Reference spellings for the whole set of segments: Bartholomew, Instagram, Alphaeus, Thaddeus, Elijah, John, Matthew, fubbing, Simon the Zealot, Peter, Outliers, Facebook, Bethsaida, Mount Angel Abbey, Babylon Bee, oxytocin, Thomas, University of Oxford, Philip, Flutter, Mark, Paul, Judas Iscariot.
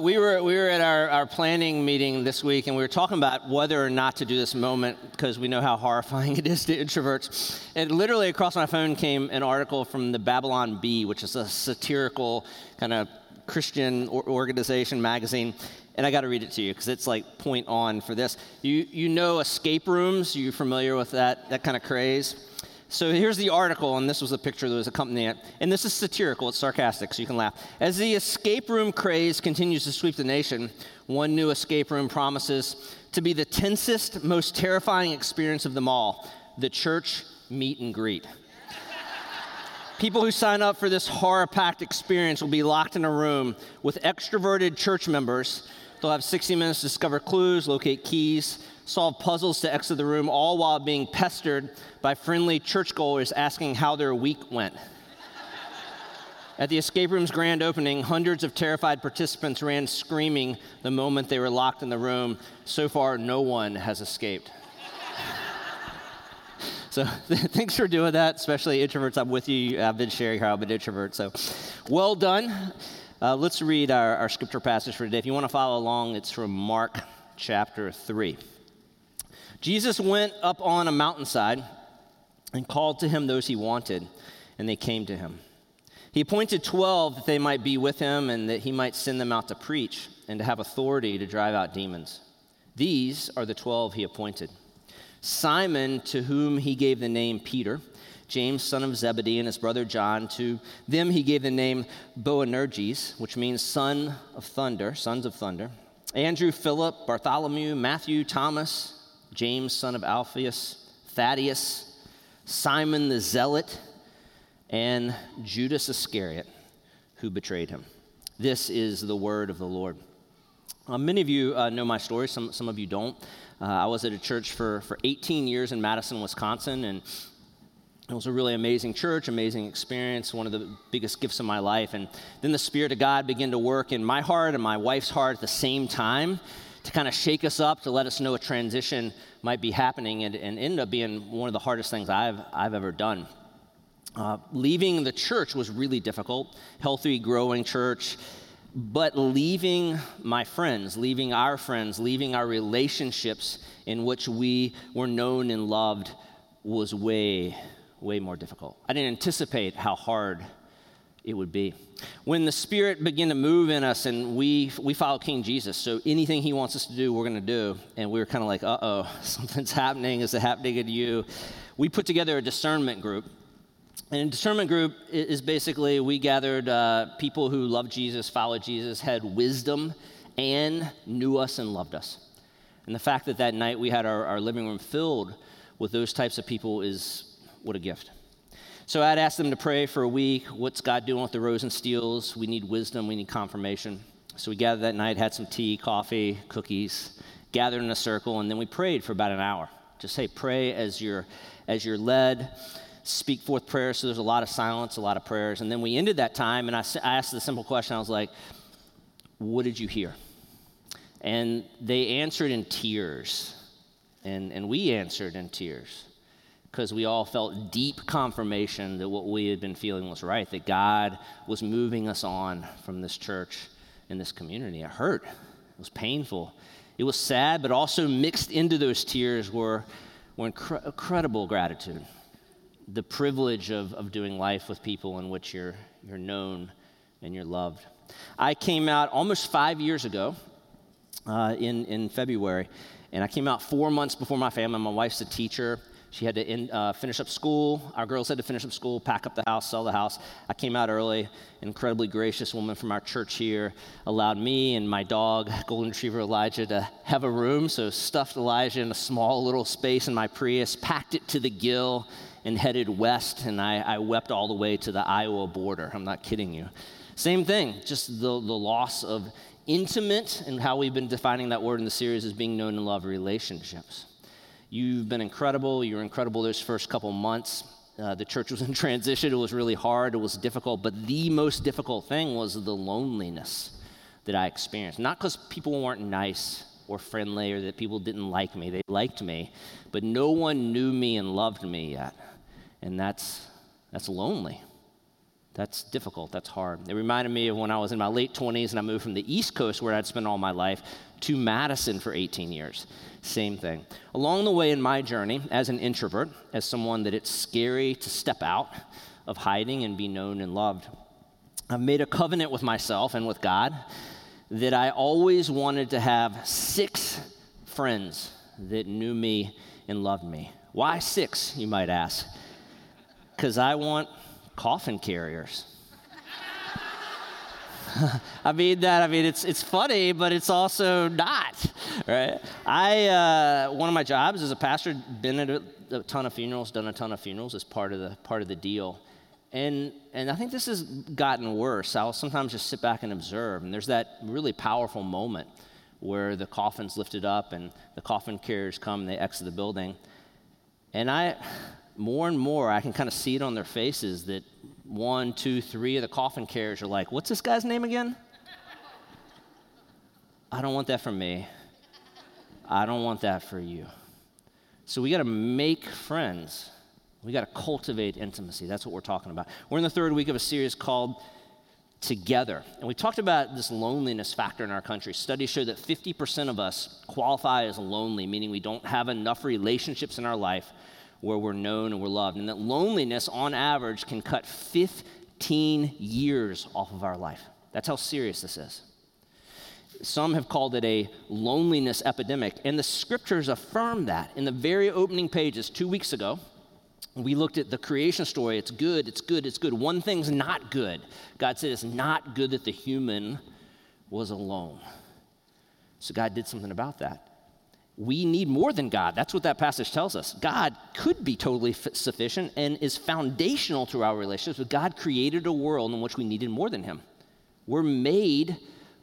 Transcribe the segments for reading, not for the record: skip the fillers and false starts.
We were at our planning meeting this week, and we were talking about whether or not to do this moment because we know how horrifying it is to introverts. And literally across my phone came an article from the Babylon Bee, which is a satirical kind of Christian organization magazine. And I got to read it to you because it's like point on for this. You know escape rooms? You're familiar with that kind of craze? So here's the article, and this was a picture that was accompanying it. And this is satirical, it's sarcastic, so you can laugh. As the escape room craze continues to sweep the nation, one new escape room promises to be the tensest, most terrifying experience of them all, the church meet and greet. People who sign up for this horror-packed experience will be locked in a room with extroverted church members. They'll have 60 minutes to discover clues, locate keys, solve puzzles to exit the room, all while being pestered by friendly churchgoers asking how their week went. At the escape room's grand opening, hundreds of terrified participants ran screaming the moment they were locked in the room. So far, no one has escaped. So thanks for doing that, especially introverts. I'm with you. I've been sharing how I'm an introvert, so well done. Let's read our scripture passage for today. If you want to follow along, it's from Mark chapter 3. Jesus went up on a mountainside and called to him those he wanted, and they came to him. He appointed 12 that they might be with him and that he might send them out to preach and to have authority to drive out demons. These are the 12 he appointed. Simon, to whom he gave the name Peter, James, son of Zebedee, and his brother John, to them he gave the name Boanerges, which means sons of thunder, Andrew, Philip, Bartholomew, Matthew, Thomas, James, son of Alphaeus, Thaddeus, Simon the Zealot, and Judas Iscariot, who betrayed him. This is the word of the Lord. Many of you know my story, some of you don't. I was at a church for 18 years in Madison, Wisconsin, and it was a really amazing church, amazing experience, one of the biggest gifts of my life. And then the Spirit of God began to work in my heart and my wife's heart at the same time, to kind of shake us up, to let us know a transition might be happening, and ended up being one of the hardest things I've ever done. Leaving the church was really difficult, healthy, growing church, but leaving my friends, leaving our relationships in which we were known and loved was way, way more difficult. I didn't anticipate how hard it would be. When the Spirit began to move in us and we follow King Jesus, so anything he wants us to do, we're going to do. And we were kind of like, uh-oh, something's happening. Is it happening to you? We put together a discernment group. And a discernment group is basically we gathered people who loved Jesus, followed Jesus, had wisdom, and knew us and loved us. And the fact that night we had our living room filled with those types of people is what a gift. So I'd ask them to pray for a week. What's God doing with the rows and steels? We need wisdom. We need confirmation. So we gathered that night, had some tea, coffee, cookies, gathered in a circle, and then we prayed for about an hour. Just say, pray as you're led. Speak forth prayer. So there's a lot of silence, a lot of prayers. And then we ended that time, and I asked the simple question. I was like, what did you hear? And they answered in tears, and we answered in tears, because we all felt deep confirmation that what we had been feeling was right, that God was moving us on from this church and this community. It hurt. It was painful. It was sad, but also mixed into those tears were incredible gratitude, the privilege of doing life with people in which you're known and you're loved. I came out almost 5 years ago in February, and I came out 4 months before my family. My wife's a teacher. She had to finish up school. Our girls had to finish up school, pack up the house, sell the house. I came out early. An incredibly gracious woman from our church here allowed me and my dog, golden retriever Elijah, to have a room. So stuffed Elijah in a small little space in my Prius, packed it to the gill, and headed west. And I wept all the way to the Iowa border. I'm not kidding you. Same thing, just the loss of intimate, and how we've been defining that word in the series as being known and loved relationships. You've been incredible. You were incredible those first couple months. The church was in transition. It was really hard. It was difficult. But the most difficult thing was the loneliness that I experienced. Not because people weren't nice or friendly or that people didn't like me. They liked me. But no one knew me and loved me yet. And that's lonely. That's difficult. That's hard. It reminded me of when I was in my late 20s and I moved from the East Coast, where I'd spent all my life, to Madison for 18 years. Same thing. Along the way in my journey as an introvert, as someone that it's scary to step out of hiding and be known and loved, I've made a covenant with myself and with God that I always wanted to have 6 friends that knew me and loved me. Why 6, you might ask? Because I want coffin carriers. I mean, it's funny, but it's also not, right? One of my jobs as a pastor, been at a ton of funerals, done a ton of funerals as part of the deal. And I think this has gotten worse. I'll sometimes just sit back and observe, and there's that really powerful moment where the coffin's lifted up and the coffin carriers come and they exit the building. And more and more, I can kind of see it on their faces that 1, 2, 3 of the coffin carriers are like, what's this guy's name again? I don't want that for me. I don't want that for you. So we got to make friends. We got to cultivate intimacy. That's what we're talking about. We're in the 3rd week of a series called Together. And we talked about this loneliness factor in our country. Studies show that 50% of us qualify as lonely, meaning we don't have enough relationships in our life where we're known and we're loved, and that loneliness, on average, can cut 15 years off of our life. That's how serious this is. Some have called it a loneliness epidemic, and the scriptures affirm that. In the very opening pages 2 weeks ago, we looked at the creation story. It's good, it's good, it's good. One thing's not good. God said it's not good that the human was alone. So God did something about that. We need more than God. That's what that passage tells us. God could be totally sufficient and is foundational to our relationships, but God created a world in which we needed more than him. We're made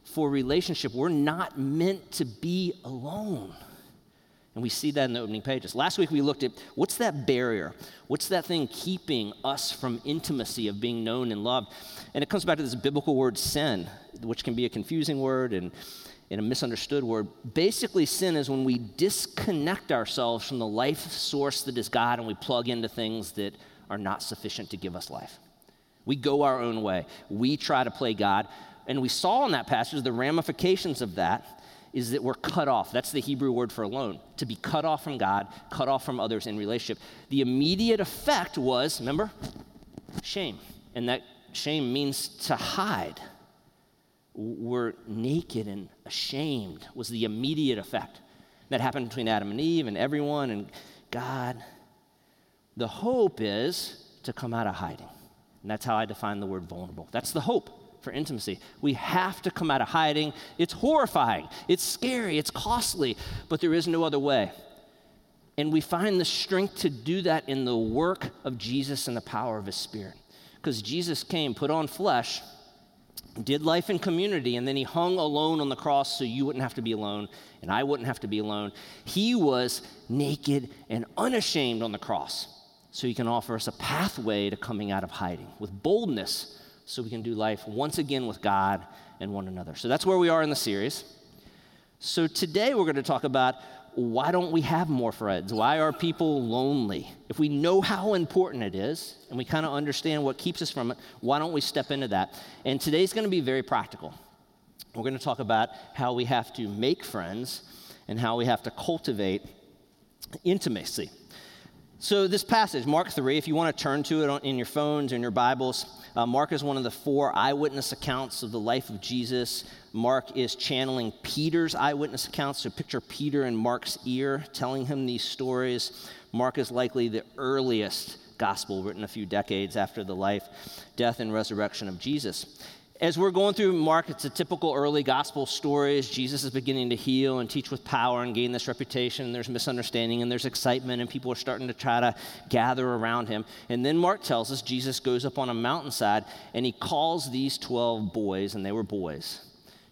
for relationship. We're not meant to be alone. And we see that in the opening pages. Last week we looked at what's that barrier? What's that thing keeping us from intimacy, of being known and loved? And it comes back to this biblical word sin, which can be a confusing word and a misunderstood word. Basically, sin is when we disconnect ourselves from the life source that is God, and we plug into things that are not sufficient to give us life. We go our own way. We try to play God. And we saw in that passage the ramifications of that is that we're cut off. That's the Hebrew word for alone, to be cut off from God, cut off from others in relationship. The immediate effect was, remember, shame. And that shame means to hide. We're naked and ashamed was the immediate effect. That happened between Adam and Eve and everyone and God. The hope is to come out of hiding. And that's how I define the word vulnerable. That's the hope for intimacy. We have to come out of hiding. It's horrifying. It's scary. It's costly. But there is no other way. And we find the strength to do that in the work of Jesus and the power of his Spirit. Because Jesus came, put on flesh, did life in community, and then he hung alone on the cross so you wouldn't have to be alone and I wouldn't have to be alone. He was naked and unashamed on the cross so he can offer us a pathway to coming out of hiding with boldness so we can do life once again with God and one another. So that's where we are in the series. So today we're going to talk about, why don't we have more friends? Why are people lonely? If we know how important it is and we kind of understand what keeps us from it, why don't we step into that? And today's going to be very practical. We're going to talk about how we have to make friends and how we have to cultivate intimacy. So this passage, Mark 3, if you want to turn to it in your phones, in your Bibles, Mark is one of the 4 eyewitness accounts of the life of Jesus. Mark is channeling Peter's eyewitness accounts, so picture Peter in Mark's ear telling him these stories. Mark is likely the earliest gospel written a few decades after the life, death, and resurrection of Jesus. As we're going through Mark, it's a typical early gospel stories. Jesus is beginning to heal and teach with power and gain this reputation. There's misunderstanding and there's excitement, and people are starting to try to gather around him. And then Mark tells us Jesus goes up on a mountainside and he calls these 12 boys, and they were boys,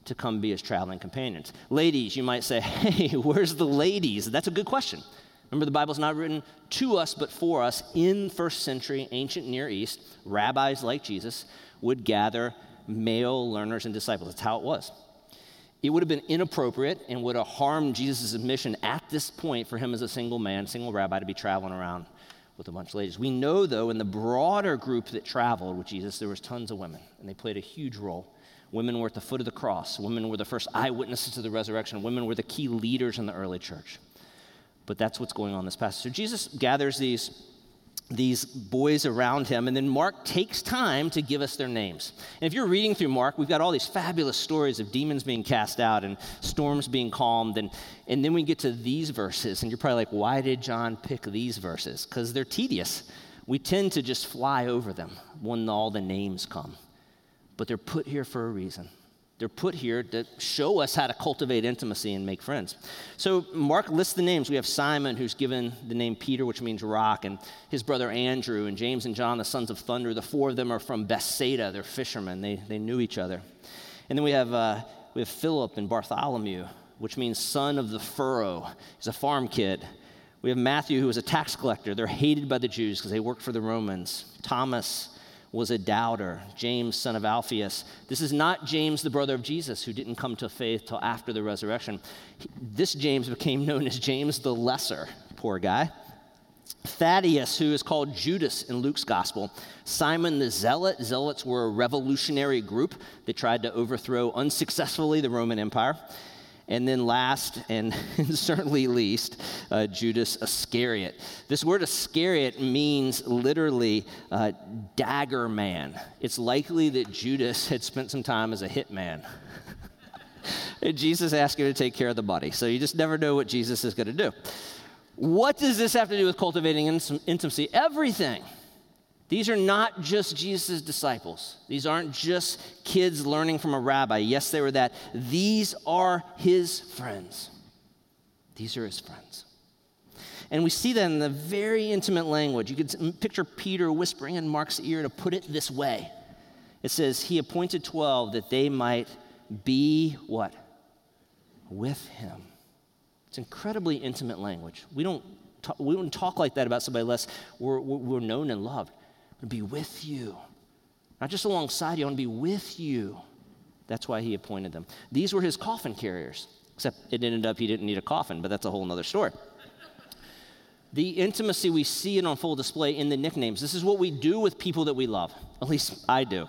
to come be his traveling companions. Ladies, you might say, hey, where's the ladies? That's a good question. Remember, the Bible's not written to us but for us. In first century ancient Near East, rabbis like Jesus would gather male learners and disciples. That's how it was. It would have been inappropriate and would have harmed Jesus' mission at this point for him as a single man, single rabbi, to be traveling around with a bunch of ladies. We know, though, in the broader group that traveled with Jesus, there was tons of women, and they played a huge role. Women were at the foot of the cross. Women were the first eyewitnesses to the resurrection. Women were the key leaders in the early church. But that's what's going on in this passage. So Jesus gathers these boys around him, and then Mark takes time to give us their names. And if you're reading through Mark, we've got all these fabulous stories of demons being cast out and storms being calmed, and then we get to these verses, and you're probably like, why did John pick these verses? Because they're tedious. We tend to just fly over them when all the names come. But they're put here for a reason. They're put here to show us how to cultivate intimacy and make friends. So Mark lists the names. We have Simon, who's given the name Peter, which means rock, and his brother Andrew, and James and John, the sons of thunder. The four of them are from Bethsaida. They're fishermen. They knew each other. And then we have Philip and Bartholomew, which means son of the furrow. He's a farm kid. We have Matthew, who was a tax collector. They're hated by the Jews because they worked for the Romans. Thomas was a doubter, James, son of Alphaeus. This is not James, the brother of Jesus, who didn't come to faith till after the resurrection. This James became known as James the Lesser, poor guy. Thaddeus, who is called Judas in Luke's gospel. Simon the Zealot. Zealots were a revolutionary group that tried to overthrow unsuccessfully the Roman Empire. And then last, and certainly least, Judas Iscariot. This word Iscariot means literally dagger man. It's likely that Judas had spent some time as a hitman. And Jesus asked him to take care of the body. So you just never know what Jesus is going to do. What does this have to do with cultivating intimacy? Everything. These are not just Jesus' disciples. These aren't just kids learning from a rabbi. Yes, they were that. These are his friends. These are his friends. And we see that in the very intimate language. You could picture Peter whispering in Mark's ear to put it this way. It says, he appointed 12 that they might be what? With him. It's incredibly intimate language. We wouldn't talk like that about somebody unless we're known and loved. To be with you, not just alongside you, I want to be with you. That's why he appointed them. These were his coffin carriers, except it ended up he didn't need a coffin, but that's a whole other story. The intimacy, we see it on full display in the nicknames. This is what we do with people that we love, at least I do.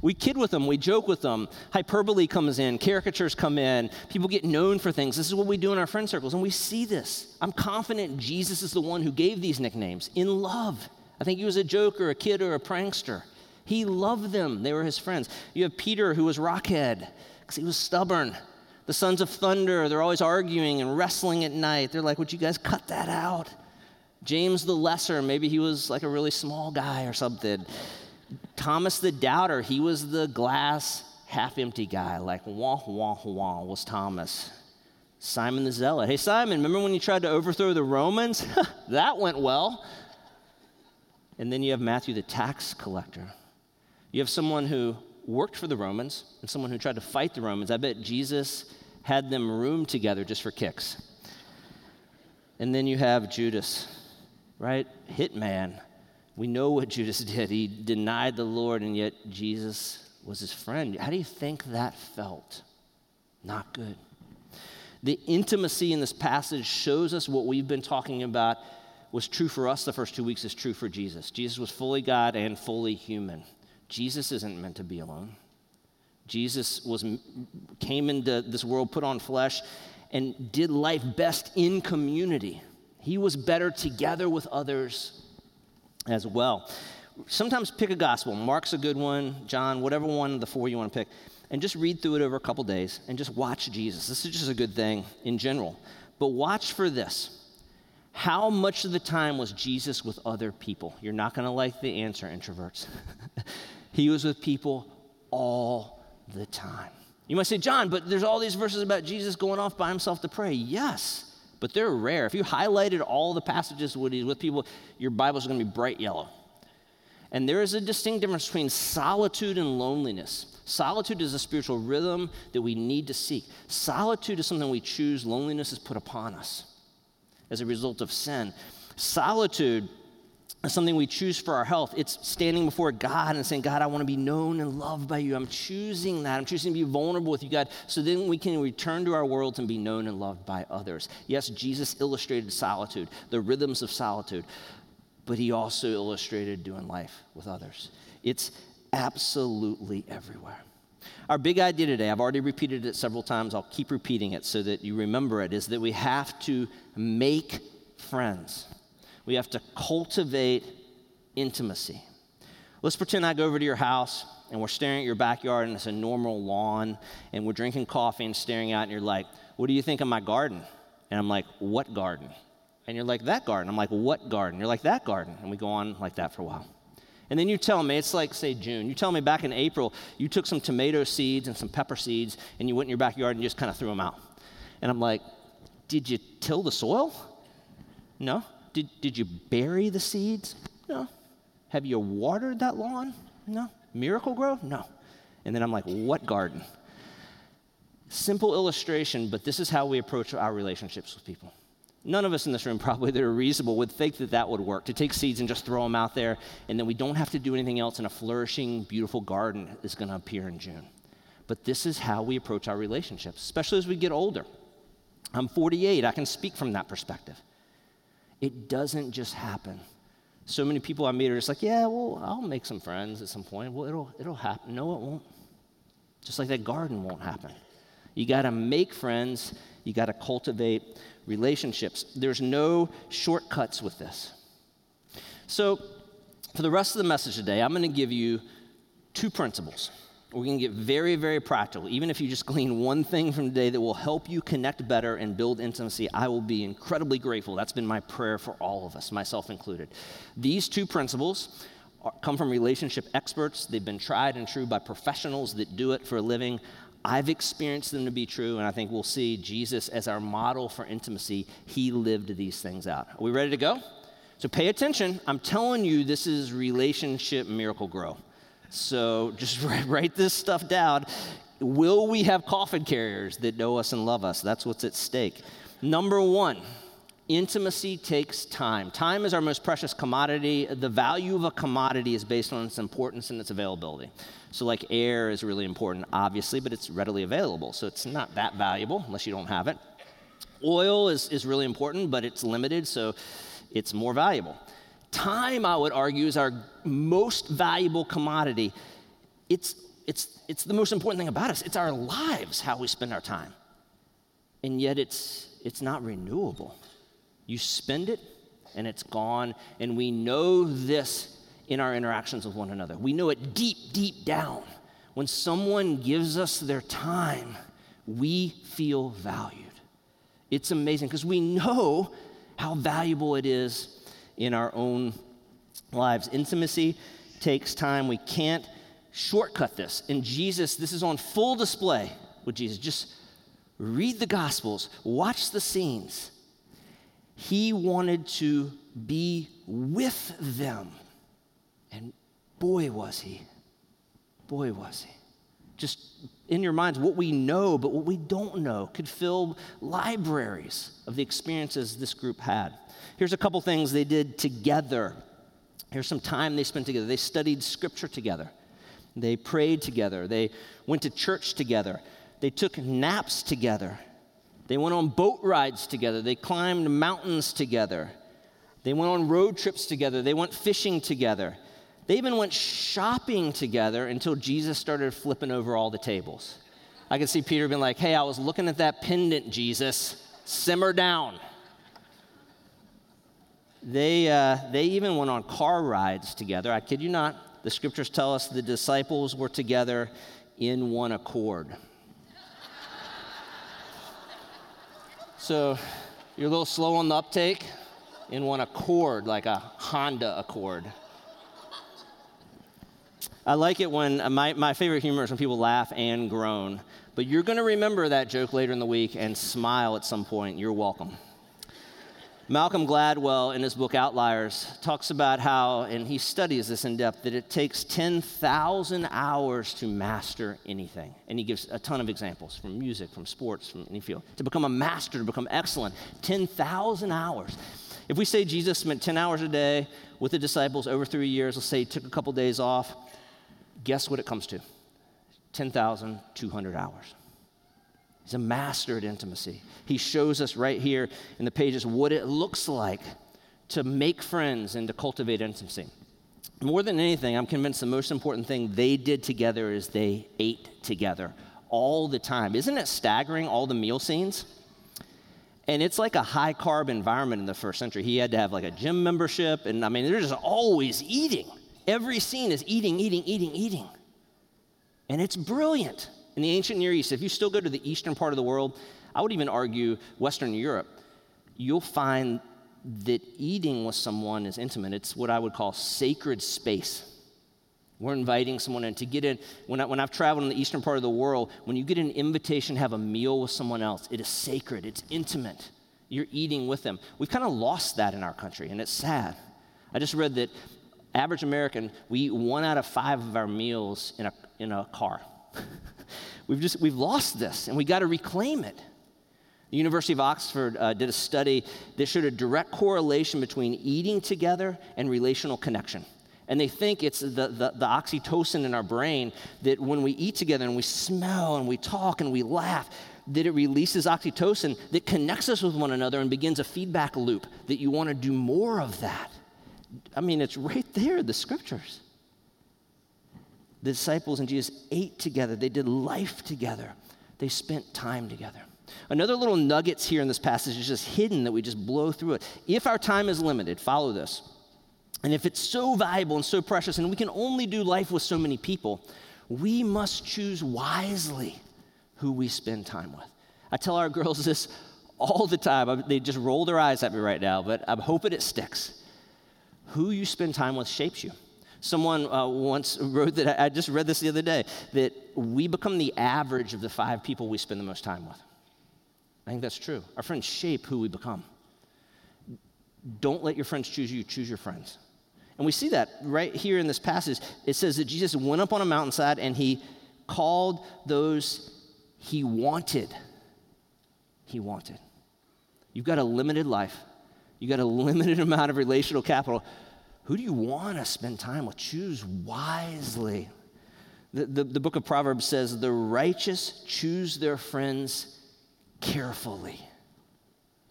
We kid with them, we joke with them, hyperbole comes in, caricatures come in, people get known for things. This is what we do in our friend circles, and we see this. I'm confident Jesus is the one who gave these nicknames in love. I think he was a joker, a kid, or a prankster. He loved them. They were his friends. You have Peter, who was rockhead because he was stubborn. The sons of thunder, they're always arguing and wrestling at night. They're like, would you guys cut that out? James the Lesser, maybe he was like a really small guy or something. Thomas the Doubter, he was the glass half-empty guy, like wah, wah, wah was Thomas. Simon the Zealot. Hey, Simon, remember when you tried to overthrow the Romans? That went well. And then you have Matthew, the tax collector. You have someone who worked for the Romans and someone who tried to fight the Romans. I bet Jesus had them room together just for kicks. And then you have Judas, right? Hitman. We know what Judas did. He denied the Lord, and yet Jesus was his friend. How do you think that felt? Not good. The intimacy in this passage shows us what we've been talking about was true for us the first 2 weeks is true for Jesus. Jesus was fully God and fully human. Jesus isn't meant to be alone. Jesus came into this world, put on flesh, and did life best in community. He was better together with others as well. Sometimes pick a gospel. Mark's a good one, John, whatever one of the four you want to pick, and just read through it over a couple days and just watch Jesus. This is just a good thing in general. But watch for this. How much of the time was Jesus with other people? You're not going to like the answer, introverts. He was with people all the time. You might say, John, but there's all these verses about Jesus going off by himself to pray. Yes, but they're rare. If you highlighted all the passages where he's with people, your Bible's going to be bright yellow. And there is a distinct difference between solitude and loneliness. Solitude is a spiritual rhythm that we need to seek. Solitude is something we choose. Loneliness is put upon us as a result of sin. Solitude is something we choose for our health. It's standing before God and saying, God, I want to be known and loved by you. I'm choosing that. I'm choosing to be vulnerable with you, God, so then we can return to our worlds and be known and loved by others. Yes, Jesus illustrated solitude, the rhythms of solitude. but he also illustrated doing life with others. It's absolutely everywhere. Our big idea today, I've already repeated it several times, I'll keep repeating it so that you remember it, is that we have to make friends. We have to cultivate intimacy. Let's pretend I go over to your house and we're staring at your backyard and it's a normal lawn and we're drinking coffee and staring out and you're like, what do you think of my garden? And I'm like, what garden? And you're like, that garden. I'm like, what garden? You're like, that garden. And we go on like that for a while. And then you tell me, it's like, say, June. You tell me back in April, you took some tomato seeds and some pepper seeds, and you went in your backyard and you just kind of threw them out. And I'm like, did you till the soil? No. Did you bury the seeds? No. Have you watered that lawn? No. Miracle-Gro? No. And then I'm like, what garden? Simple illustration, but this is how we approach our relationships with people. None of us in this room probably that are reasonable would think that that would work, to take seeds and just throw them out there, and then we don't have to do anything else, and a flourishing, beautiful garden is going to appear in June. But this is how we approach our relationships, especially as we get older. I'm 48. I can speak from that perspective. It doesn't just happen. So many people I meet are just like, yeah, well, I'll make some friends at some point. Well, it'll happen. No, it won't. Just like that garden won't happen. You got to make friends. You got to cultivate relationships. There's no shortcuts with this. So for the rest of the message today, I'm going to give you two principles. We're going to get very, very practical. Even if you just glean one thing from today that will help you connect better and build intimacy, I will be incredibly grateful. That's been my prayer for all of us, myself included. These two principles come from relationship experts. They've been tried and true by professionals that do it for a living. I've experienced them to be true, and I think we'll see Jesus as our model for intimacy. He lived these things out. Are we ready to go? So pay attention. I'm telling you, this is relationship Miracle-Gro. So just write this stuff down. Will we have coffin carriers that know us and love us? That's what's at stake. Number one, intimacy takes time. Time is our most precious commodity. The value of a commodity is based on its importance and its availability. So like air is really important, obviously, but it's readily available. So it's not that valuable unless you don't have it. Oil is really important, but it's limited, so it's more valuable. Time, I would argue, is our most valuable commodity. It's the most important thing about us. It's our lives, how we spend our time. And yet it's not renewable. You spend it, and it's gone, and we know this in our interactions with one another. We know it deep, deep down. When someone gives us their time, we feel valued. It's amazing because we know how valuable it is in our own lives. Intimacy takes time. We can't shortcut this. And Jesus, this is on full display with Jesus. Just read the Gospels, watch the scenes. He wanted to be with them. And boy, was he. Boy, was he. Just in your minds, what we know, but what we don't know could fill libraries of the experiences this group had. Here's a couple things they did together. Here's some time they spent together. They studied Scripture together. They prayed together. They went to church together. They took naps together. They went on boat rides together. They climbed mountains together. They went on road trips together. They went fishing together. They even went shopping together until Jesus started flipping over all the tables. I could see Peter being like, hey, I was looking at that pendant, Jesus. Simmer down. They even went on car rides together. I kid you not. The Scriptures tell us the disciples were together in one accord. So you're a little slow on the uptake. In one accord, like a Honda Accord. I like it when, my favorite humor is when people laugh and groan. But you're going to remember that joke later in the week and smile at some point. You're welcome. Malcolm Gladwell, in his book Outliers, talks about how, and he studies this in depth, that it takes 10,000 hours to master anything. And he gives a ton of examples from music, from sports, from any field. To become a master, to become excellent, 10,000 hours. If we say Jesus spent 10 hours a day with the disciples over 3 years, let's say he took a couple days off, guess what it comes to? 10,200 hours. He's a master at intimacy. He shows us right here in the pages what it looks like to make friends and to cultivate intimacy. More than anything, I'm convinced the most important thing they did together is they ate together all the time. Isn't it staggering, all the meal scenes? And it's like a high-carb environment in the first century. He had to have like a gym membership, and I mean, they're just always eating. Every scene is eating. And it's brilliant. In the ancient Near East, if you still go to the eastern part of the world, I would even argue Western Europe, you'll find that eating with someone is intimate. It's what I would call sacred space. We're inviting someone in to get in. When I've traveled in the eastern part of the world, when you get an invitation to have a meal with someone else, it is sacred, it's intimate. You're eating with them. We've kind of lost that in our country, and it's sad. I just read that average American, we eat 1 out of 5 of our meals in a car. We've lost this, and we got to reclaim it. The University of Oxford did a study that showed a direct correlation between eating together and relational connection. And they think it's the oxytocin in our brain that when we eat together and we smell and we talk and we laugh, that it releases oxytocin that connects us with one another and begins a feedback loop that you want to do more of that. I mean, it's right there in the scriptures. The disciples and Jesus ate together. They did life together. They spent time together. Another little nuggets here in this passage is just hidden that we just blow through it. If our time is limited, follow this. And if it's so valuable and so precious and we can only do life with so many people, we must choose wisely who we spend time with. I tell our girls this all the time. They just roll their eyes at me right now, but I'm hoping it sticks. Who you spend time with shapes you. Someone once wrote that, I just read this the other day, that we become the average of the 5 people we spend the most time with. I think that's true. Our friends shape who we become. Don't let your friends choose you, choose your friends. And we see that right here in this passage. It says that Jesus went up on a mountainside and he called those he wanted. He wanted. You've got a limited life. You've got a limited amount of relational capital. Who do you want to spend time with? Choose wisely. The book of Proverbs says, the righteous choose their friends carefully.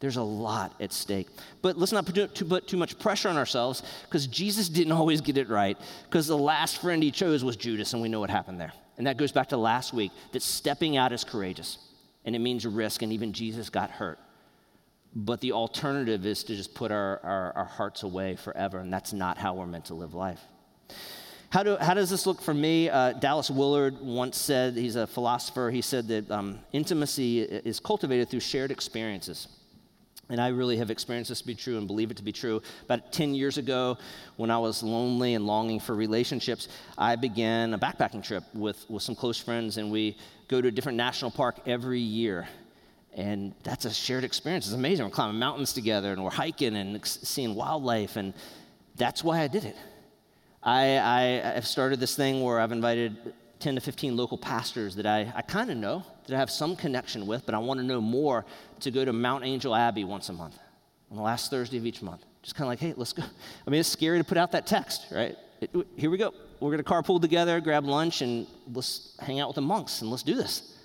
There's a lot at stake. But let's not put too much pressure on ourselves, because Jesus didn't always get it right, because the last friend he chose was Judas, and we know what happened there. And that goes back to last week, that stepping out is courageous, and it means risk, and even Jesus got hurt. But the alternative is to just put our hearts away forever, and that's not how we're meant to live life. How does this look for me? Dallas Willard once said, he's a philosopher, he said that intimacy is cultivated through shared experiences. And I really have experienced this to be true and believe it to be true. About 10 years ago, when I was lonely and longing for relationships, I began a backpacking trip with some close friends, and we go to a different national park every year. And that's a shared experience. It's amazing. We're climbing mountains together, and we're hiking and seeing wildlife, and that's why I did it. I have started this thing where I've invited 10 to 15 local pastors that I kind of know, that I have some connection with, but I want to know more, to go to Mount Angel Abbey once a month, on the last Thursday of each month. Just kind of like, hey, let's go. I mean, it's scary to put out that text, right? Here we go. We're going to carpool together, grab lunch, and let's hang out with the monks, and let's do this.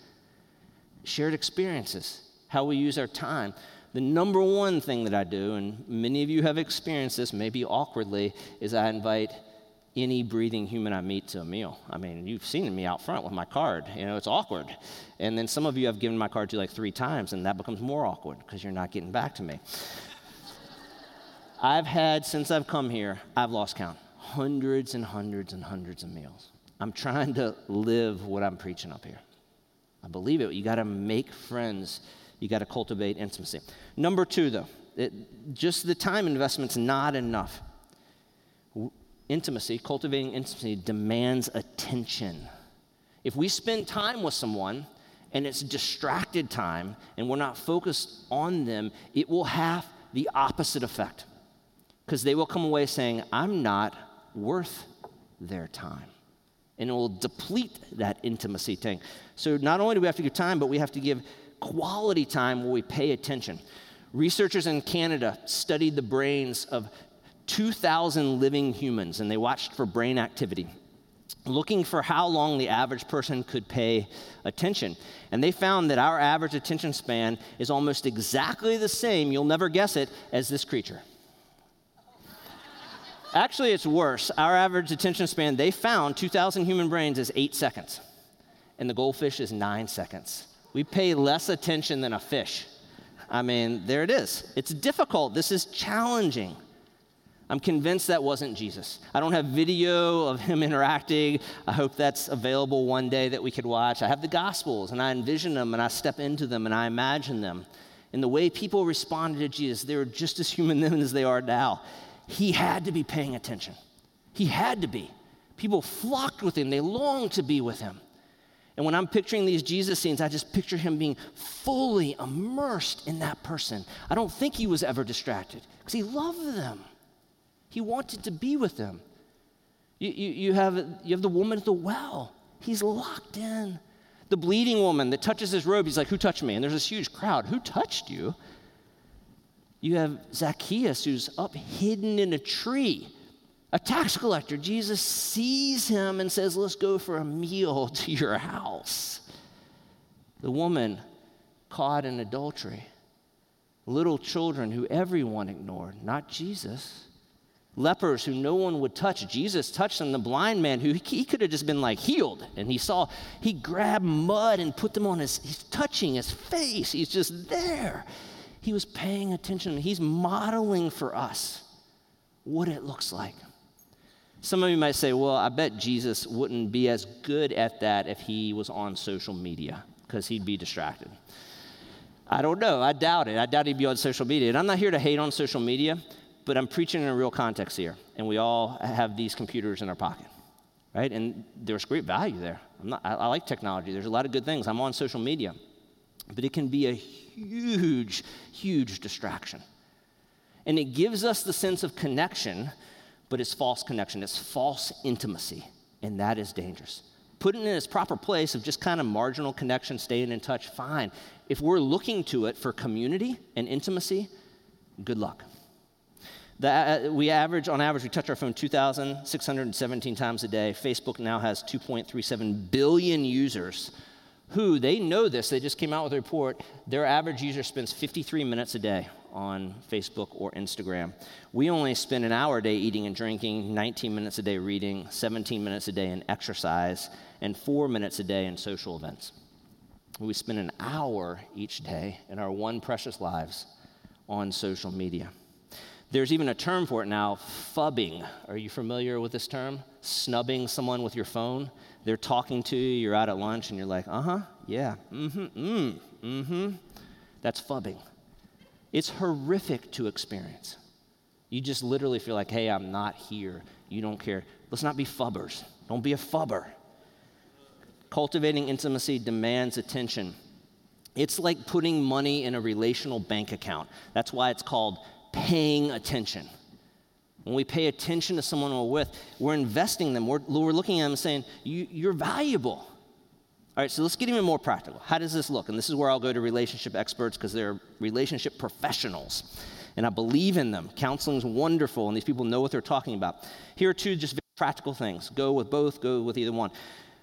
Shared experiences, how we use our time. The number one thing that I do, and many of you have experienced this, maybe awkwardly, is I invite any breathing human I meet to a meal. I mean, you've seen me out front with my card. You know, it's awkward. And then some of you I've given my card to like 3 times, and that becomes more awkward because you're not getting back to me. Since I've come here, I've lost count. Hundreds and hundreds and hundreds of meals. I'm trying to live what I'm preaching up here. I believe it. You got to make friends. You got to cultivate intimacy. Number 2, though, just the time investment's not enough. Intimacy, cultivating intimacy, demands attention. If we spend time with someone and it's distracted time and we're not focused on them, it will have the opposite effect, because they will come away saying, I'm not worth their time. And it will deplete that intimacy tank. So not only do we have to give time, but we have to give quality time where we pay attention. Researchers in Canada studied the brains of 2,000 living humans, and they watched for brain activity, looking for how long the average person could pay attention. And they found that our average attention span is almost exactly the same, you'll never guess it, as this creature. Actually, it's worse. Our average attention span, they found 2,000 human brains is 8 seconds, and the goldfish is 9 seconds. We pay less attention than a fish. I mean, there it is. It's difficult. This is challenging. I'm convinced that wasn't Jesus. I don't have video of him interacting. I hope that's available one day that we could watch. I have the Gospels, and I envision them, and I step into them, and I imagine them. And the way people responded to Jesus, they were just as human then as they are now. He had to be paying attention. He had to be. People flocked with him. They longed to be with him. And when I'm picturing these Jesus scenes, I just picture him being fully immersed in that person. I don't think he was ever distracted because he loved them. He wanted to be with them. You have the woman at the well. He's locked in. The bleeding woman that touches his robe, he's like, who touched me? And there's this huge crowd. Who touched you? You have Zacchaeus, who's up hidden in a tree, a tax collector. Jesus sees him and says, let's go for a meal to your house. The woman caught in adultery. Little children who everyone ignored, not Jesus. Lepers who no one would touch. Jesus touched them. The blind man who he could have just been like healed. And he grabbed mud and put them on his, he's touching his face. He's just there. He was paying attention. He's modeling for us what it looks like. Some of you might say, well, I bet Jesus wouldn't be as good at that if he was on social media because he'd be distracted. I don't know. I doubt it. I doubt he'd be on social media. And I'm not here to hate on social media, but I'm preaching in a real context here. And we all have these computers in our pocket, right? And there's great value there. I like technology. There's a lot of good things. I'm on social media. But it can be a huge, huge distraction. And it gives us the sense of connection, but it's false connection. It's false intimacy, and that is dangerous. Put it in its proper place of just kind of marginal connection, staying in touch, fine. If we're looking to it for community and intimacy, good luck. On average, we touch our phone 2,617 times a day. Facebook now has 2.37 billion users who, they know this, they just came out with a report, their average user spends 53 minutes a day on Facebook or Instagram. We only spend an hour a day eating and drinking, 19 minutes a day reading, 17 minutes a day in exercise, and 4 minutes a day in social events. We spend an hour each day in our one precious lives on social media. There's even a term for it now, fubbing. Are you familiar with this term? Snubbing someone with your phone. They're talking to you, you're out at lunch, and you're like, That's fubbing. It's horrific to experience. You just literally feel like, hey, I'm not here. You don't care. Let's not be fubbers. Don't be a fubber. Cultivating intimacy demands attention. It's like putting money in a relational bank account. That's why it's called paying attention. When we pay attention to someone we're with, we're investing them. We're looking at them and saying, you're valuable. All right, so let's get even more practical. How does this look? And this is where I'll go to relationship experts because they're relationship professionals. And I believe in them. Counseling's wonderful, and these people know what they're talking about. Here are two just practical things. Go with both, go with either one.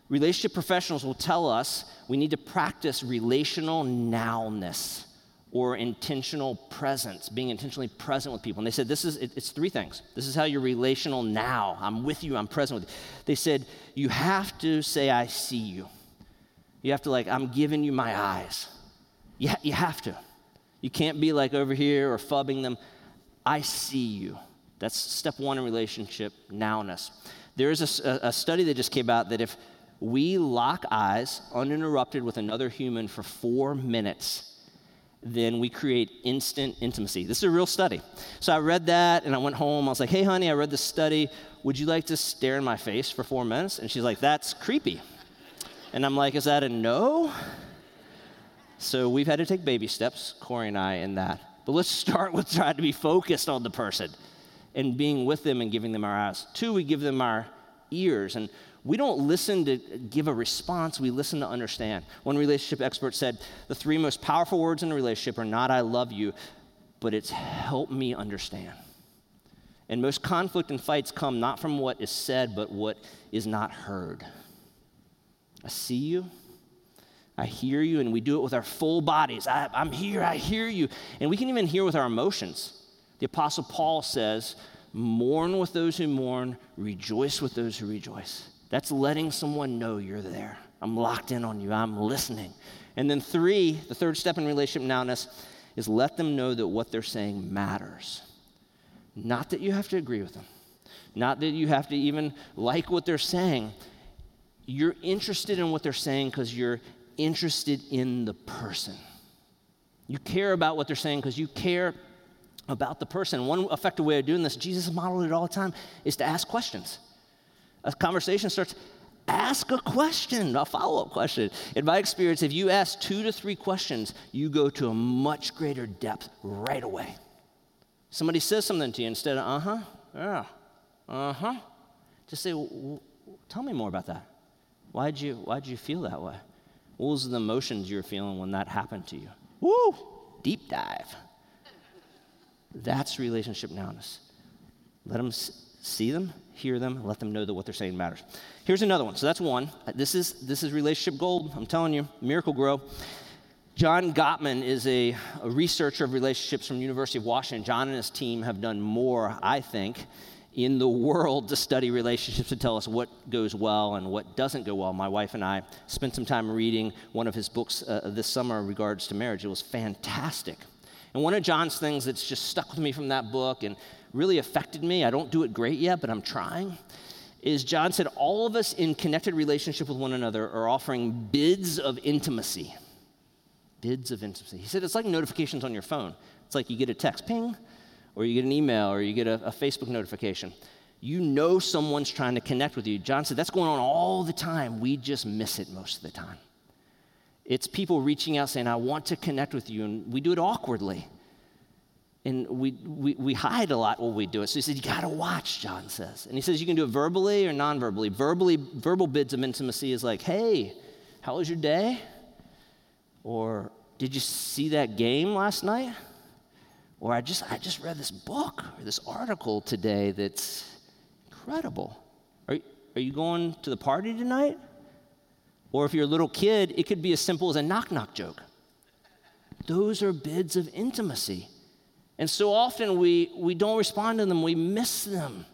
Relationship professionals will tell us we need to practice relational nowness, or intentional presence, being intentionally present with people. And they said, it's three things. This is how you're relational now. I'm with you, I'm present with you. They said, you have to say, I see you. You have to I'm giving you my eyes. You have to. You can't be over here or fubbing them. I see you. That's step one in relationship nowness. There is a study that just came out that if we lock eyes uninterrupted with another human for 4 minutes, then we create instant intimacy. This is a real study. So I read that, and I went home. I was like, hey, honey, I read this study. Would you like to stare in my face for 4 minutes? And she's like, that's creepy. And I'm like, is that a no? So we've had to take baby steps, Corey and I, in that. But let's start with trying to be focused on the person and being with them and giving them our eyes. 2, we give them our ears. And we don't listen to give a response, we listen to understand. One relationship expert said, the 3 most powerful words in a relationship are not I love you, but it's help me understand. And most conflict and fights come not from what is said, but what is not heard. I see you, I hear you, and we do it with our full bodies. I'm here, I hear you. And we can even hear with our emotions. The Apostle Paul says, mourn with those who mourn, rejoice with those who rejoice. That's letting someone know you're there. I'm locked in on you. I'm listening. And then three, the third step in relationship nowness is let them know that what they're saying matters. Not that you have to agree with them. Not that you have to even like what they're saying. You're interested in what they're saying because you're interested in the person. You care about what they're saying because you care about the person. One effective way of doing this, Jesus modeled it all the time, is to ask questions. A conversation starts, ask a question, a follow-up question. In my experience, if you ask 2 to 3 questions, you go to a much greater depth right away. Somebody says something to you, instead of, just say, tell me more about that. Why'd you feel that way? What was the emotions you were feeling when that happened to you? Woo, deep dive. That's relationship nowness. Let them see them, hear them, let them know that what they're saying matters. Here's another one. So that's one. This is relationship gold. I'm telling you, miracle grow. John Gottman is a researcher of relationships from University of Washington. John and his team have done more, I think, in the world to study relationships to tell us what goes well and what doesn't go well. My wife and I spent some time reading one of his books this summer in regards to marriage. It was fantastic. And one of John's things that's just stuck with me from that book and really affected me, I don't do it great yet, but I'm trying, is John said, all of us in connected relationship with one another are offering bids of intimacy. Bids of intimacy. He said, it's like notifications on your phone. It's like you get a text, ping, or you get an email, or you get a Facebook notification. You know someone's trying to connect with you. John said, that's going on all the time. We just miss it most of the time. It's people reaching out saying, I want to connect with you, and we do it awkwardly. And we hide a lot when we do it. So he said, you got to watch, John says. And he says, you can do it verbally or non-verbally. Verbal bids of intimacy is like, hey, how was your day? Or did you see that game last night? Or I just read this book or this article today that's incredible. Are you going to the party tonight? Or if you're a little kid, it could be as simple as a knock-knock joke. Those are bids of intimacy. And so often we don't respond to them, we miss them,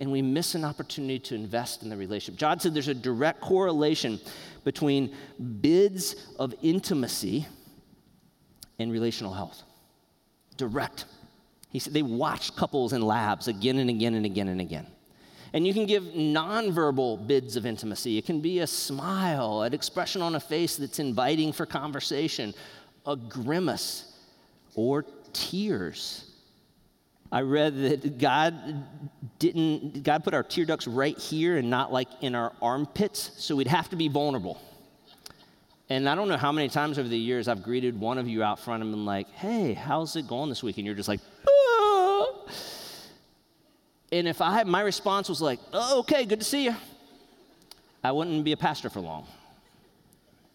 and we miss an opportunity to invest in the relationship. John said there's a direct correlation between bids of intimacy and relational health. Direct. He said they watched couples in labs again and again and again and again. And you can give nonverbal bids of intimacy. It can be a smile, an expression on a face that's inviting for conversation, a grimace, or tears. I read that God put our tear ducts right here and not like in our armpits, so we'd have to be vulnerable. And I don't know how many times over the years I've greeted one of you out front and been like, hey, how's it going this week? And you're just like, ah. And if my response was like, oh, okay, good to see you, I wouldn't be a pastor for long.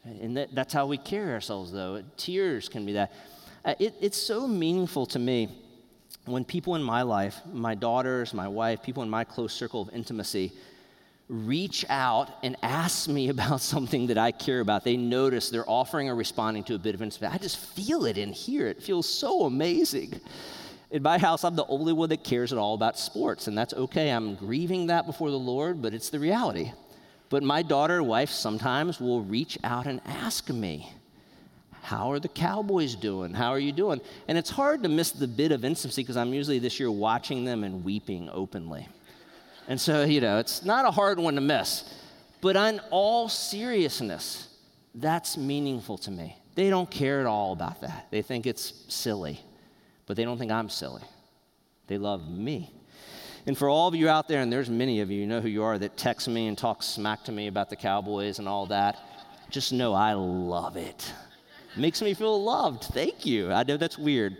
And that's how we carry ourselves, though. Tears can be that. It's so meaningful to me when people in my life, my daughters, my wife, people in my close circle of intimacy, reach out and ask me about something that I care about. They notice they're offering or responding to a bit of intimacy. I just feel it in here. It feels so amazing. In my house, I'm the only one that cares at all about sports, and that's okay. I'm grieving that before the Lord, but it's the reality. But my daughter, wife, sometimes will reach out and ask me, how are the Cowboys doing? How are you doing? And it's hard to miss the bit of intimacy because I'm usually this year watching them and weeping openly. And so, it's not a hard one to miss. But in all seriousness, that's meaningful to me. They don't care at all about that. They think it's silly, but they don't think I'm silly. They love me. And for all of you out there, and there's many of you know who you are that text me and talk smack to me about the Cowboys and all that, just know I love it. Makes me feel loved. Thank you. I know that's weird.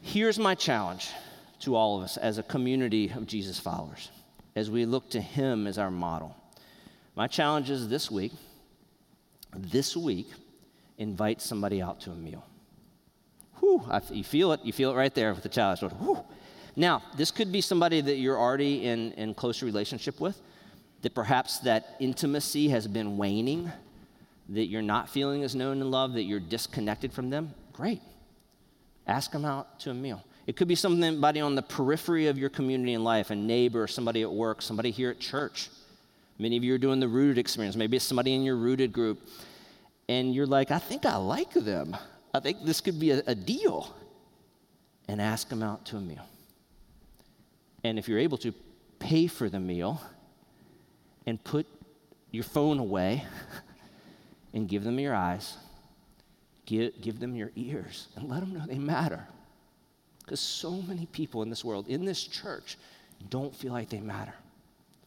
Here's my challenge to all of us as a community of Jesus followers, as we look to him as our model. My challenge is this week, invite somebody out to a meal. Whew, you feel it right there with the challenge. Whew. Now, this could be somebody that you're already in closer relationship with, that perhaps that intimacy has been waning, that you're not feeling as known and loved, that you're disconnected from them. Great. Ask them out to a meal. It could be somebody on the periphery of your community and life, a neighbor, somebody at work, somebody here at church. Many of you are doing the rooted experience. Maybe it's somebody in your rooted group. And you're like, I think I like them. I think this could be a deal. And ask them out to a meal. And if you're able to, pay for the meal and put your phone away and give them your eyes. Give them your ears and let them know they matter. Because so many people in this world, in this church, don't feel like they matter.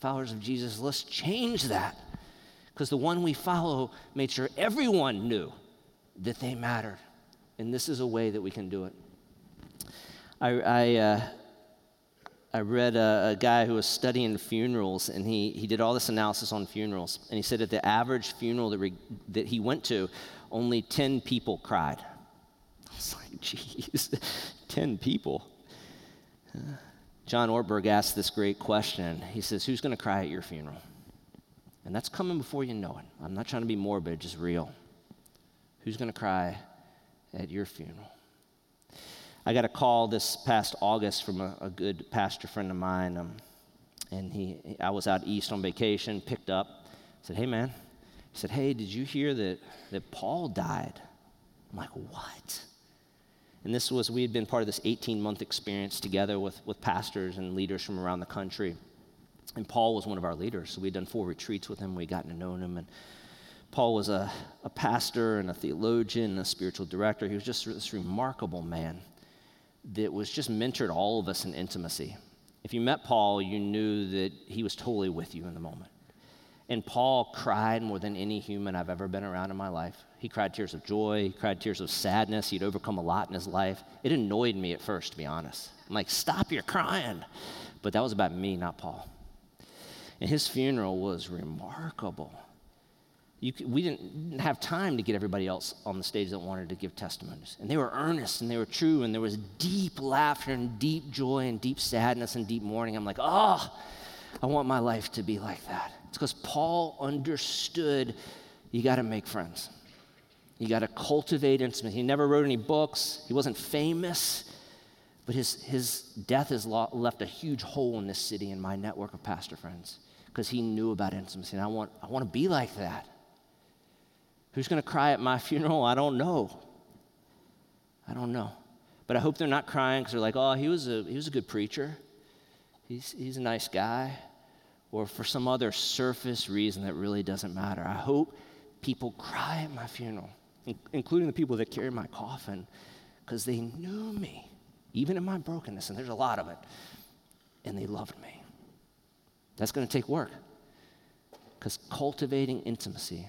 Followers of Jesus, let's change that. Because the one we follow made sure everyone knew that they mattered. And this is a way that we can do it. I read a guy who was studying funerals, and he did all this analysis on funerals. And he said at the average funeral that he went to, only 10 people cried. I was like, geez, 10 people. John Orberg asked this great question. He says, who's going to cry at your funeral? And that's coming before you know it. I'm not trying to be morbid, just real. Who's going to cry at your funeral? I got a call this past August from a good pastor friend of mine, and I was out east on vacation, picked up, said, hey, man. He said, hey, did you hear that Paul died? I'm like, what? And we had been part of this 18-month experience together with pastors and leaders from around the country, and Paul was one of our leaders, so we had done 4 retreats with him. We had gotten to know him, and Paul was a pastor and a theologian and a spiritual director. He was just this remarkable man that was just mentored all of us in intimacy. If you met Paul, you knew that he was totally with you in the moment. And Paul cried more than any human I've ever been around in my life. He cried tears of joy. He cried tears of sadness. He'd overcome a lot in his life. It annoyed me at first, to be honest. I'm like, stop your crying. But that was about me, not Paul. And his funeral was remarkable. We didn't have time to get everybody else on the stage that wanted to give testimonies. And they were earnest, and they were true, and there was deep laughter and deep joy and deep sadness and deep mourning. I'm like, oh, I want my life to be like that. It's because Paul understood you got to make friends. You got to cultivate intimacy. He never wrote any books. He wasn't famous. But his death has left a huge hole in this city in my network of pastor friends because he knew about intimacy, and I want to be like that. Who's going to cry at my funeral? I don't know. But I hope they're not crying because they're like, oh, he was a good preacher. He's a nice guy. Or for some other surface reason that really doesn't matter. I hope people cry at my funeral, including the people that carry my coffin, because they knew me, even in my brokenness, and there's a lot of it, and they loved me. That's going to take work because cultivating intimacy,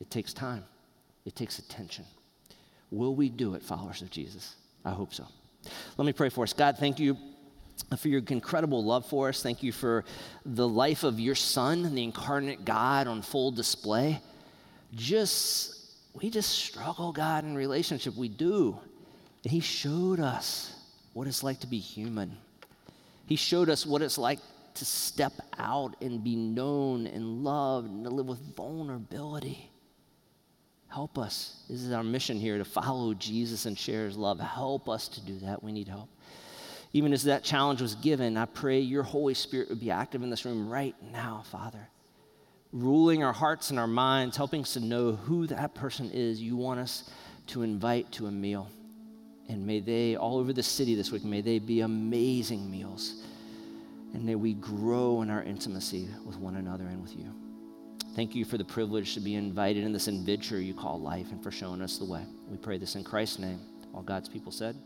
it takes time. It takes attention. Will we do it, followers of Jesus? I hope so. Let me pray for us. God, thank you for your incredible love for us. Thank you for the life of your Son, the incarnate God on full display. We just struggle, God, in relationship. We do. And he showed us what it's like to be human. He showed us what it's like to step out and be known and loved and to live with vulnerability. Help us. This is our mission here, to follow Jesus and share his love. Help us to do that. We need help. Even as that challenge was given, I pray your Holy Spirit would be active in this room right now, Father, ruling our hearts and our minds, helping us to know who that person is you want us to invite to a meal. And may they, all over the city this week, may they be amazing meals. And may we grow in our intimacy with one another and with you. Thank you for the privilege to be invited in this adventure you call life and for showing us the way. We pray this in Christ's name. All God's people said.